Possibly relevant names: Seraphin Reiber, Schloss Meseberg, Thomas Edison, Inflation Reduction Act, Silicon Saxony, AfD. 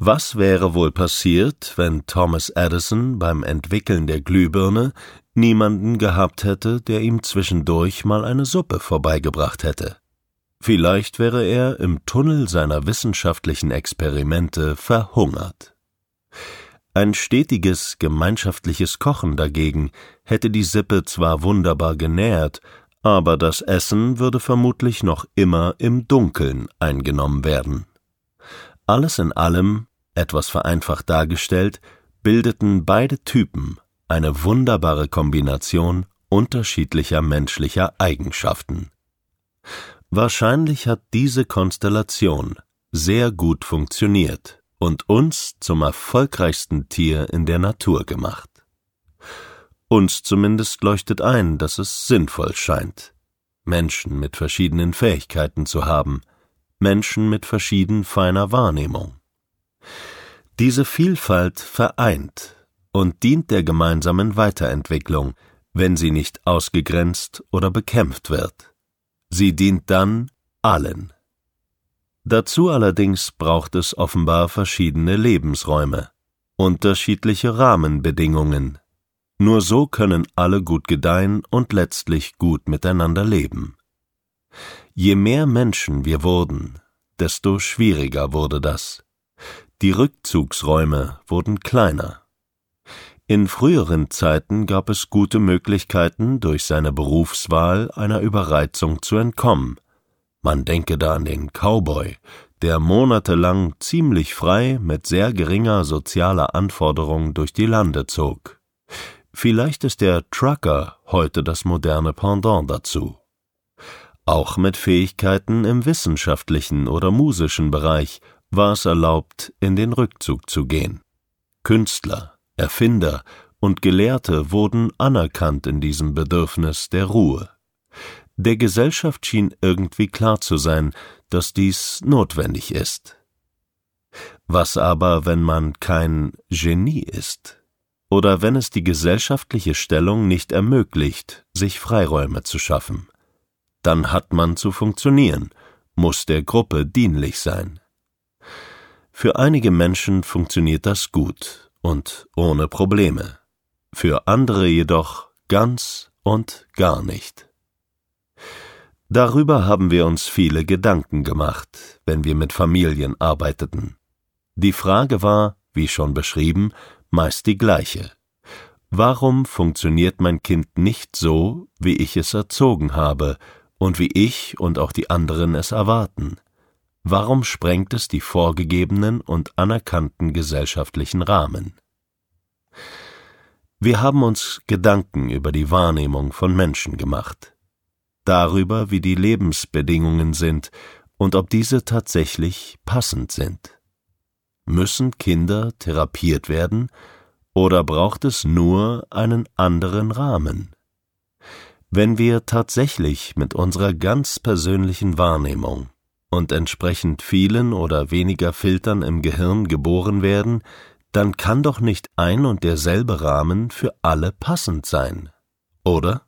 Was wäre wohl passiert, wenn Thomas Edison beim Entwickeln der Glühbirne niemanden gehabt hätte, der ihm zwischendurch mal eine Suppe vorbeigebracht hätte? Vielleicht wäre er im Tunnel seiner wissenschaftlichen Experimente verhungert. Ein stetiges, gemeinschaftliches Kochen dagegen hätte die Sippe zwar wunderbar genährt, aber das Essen würde vermutlich noch immer im Dunkeln eingenommen werden. Alles in allem, etwas vereinfacht dargestellt, bildeten beide Typen eine wunderbare Kombination unterschiedlicher menschlicher Eigenschaften. Wahrscheinlich hat diese Konstellation sehr gut funktioniert und uns zum erfolgreichsten Tier in der Natur gemacht. Uns zumindest leuchtet ein, dass es sinnvoll scheint, Menschen mit verschiedenen Fähigkeiten zu haben, Menschen mit verschieden feiner Wahrnehmung. Diese Vielfalt vereint und dient der gemeinsamen Weiterentwicklung, wenn sie nicht ausgegrenzt oder bekämpft wird. Sie dient dann allen. Dazu allerdings braucht es offenbar verschiedene Lebensräume, unterschiedliche Rahmenbedingungen. Nur so können alle gut gedeihen und letztlich gut miteinander leben. Je mehr Menschen wir wurden, desto schwieriger wurde das. Die Rückzugsräume wurden kleiner. In früheren Zeiten gab es gute Möglichkeiten, durch seine Berufswahl einer Überreizung zu entkommen. Man denke da an den Cowboy, der monatelang ziemlich frei mit sehr geringer sozialer Anforderung durch die Lande zog. Vielleicht ist der Trucker heute das moderne Pendant dazu. Auch mit Fähigkeiten im wissenschaftlichen oder musischen Bereich war es erlaubt, in den Rückzug zu gehen. Künstler, Erfinder und Gelehrte wurden anerkannt in diesem Bedürfnis der Ruhe. Der Gesellschaft schien irgendwie klar zu sein, dass dies notwendig ist. Was aber, wenn man kein Genie ist? Oder wenn es die gesellschaftliche Stellung nicht ermöglicht, sich Freiräume zu schaffen? Dann hat man zu funktionieren, muss der Gruppe dienlich sein. Für einige Menschen funktioniert das gut und ohne Probleme, für andere jedoch ganz und gar nicht. Darüber haben wir uns viele Gedanken gemacht, wenn wir mit Familien arbeiteten. Die Frage war, wie schon beschrieben, meist die gleiche. Warum funktioniert mein Kind nicht so, wie ich es erzogen habe und wie ich und auch die anderen es erwarten? Warum sprengt es die vorgegebenen und anerkannten gesellschaftlichen Rahmen? Wir haben uns Gedanken über die Wahrnehmung von Menschen gemacht, darüber, wie die Lebensbedingungen sind und ob diese tatsächlich passend sind. Müssen Kinder therapiert werden oder braucht es nur einen anderen Rahmen? Wenn wir tatsächlich mit unserer ganz persönlichen Wahrnehmung und entsprechend vielen oder weniger Filtern im Gehirn geboren werden, dann kann doch nicht ein und derselbe Rahmen für alle passend sein, oder?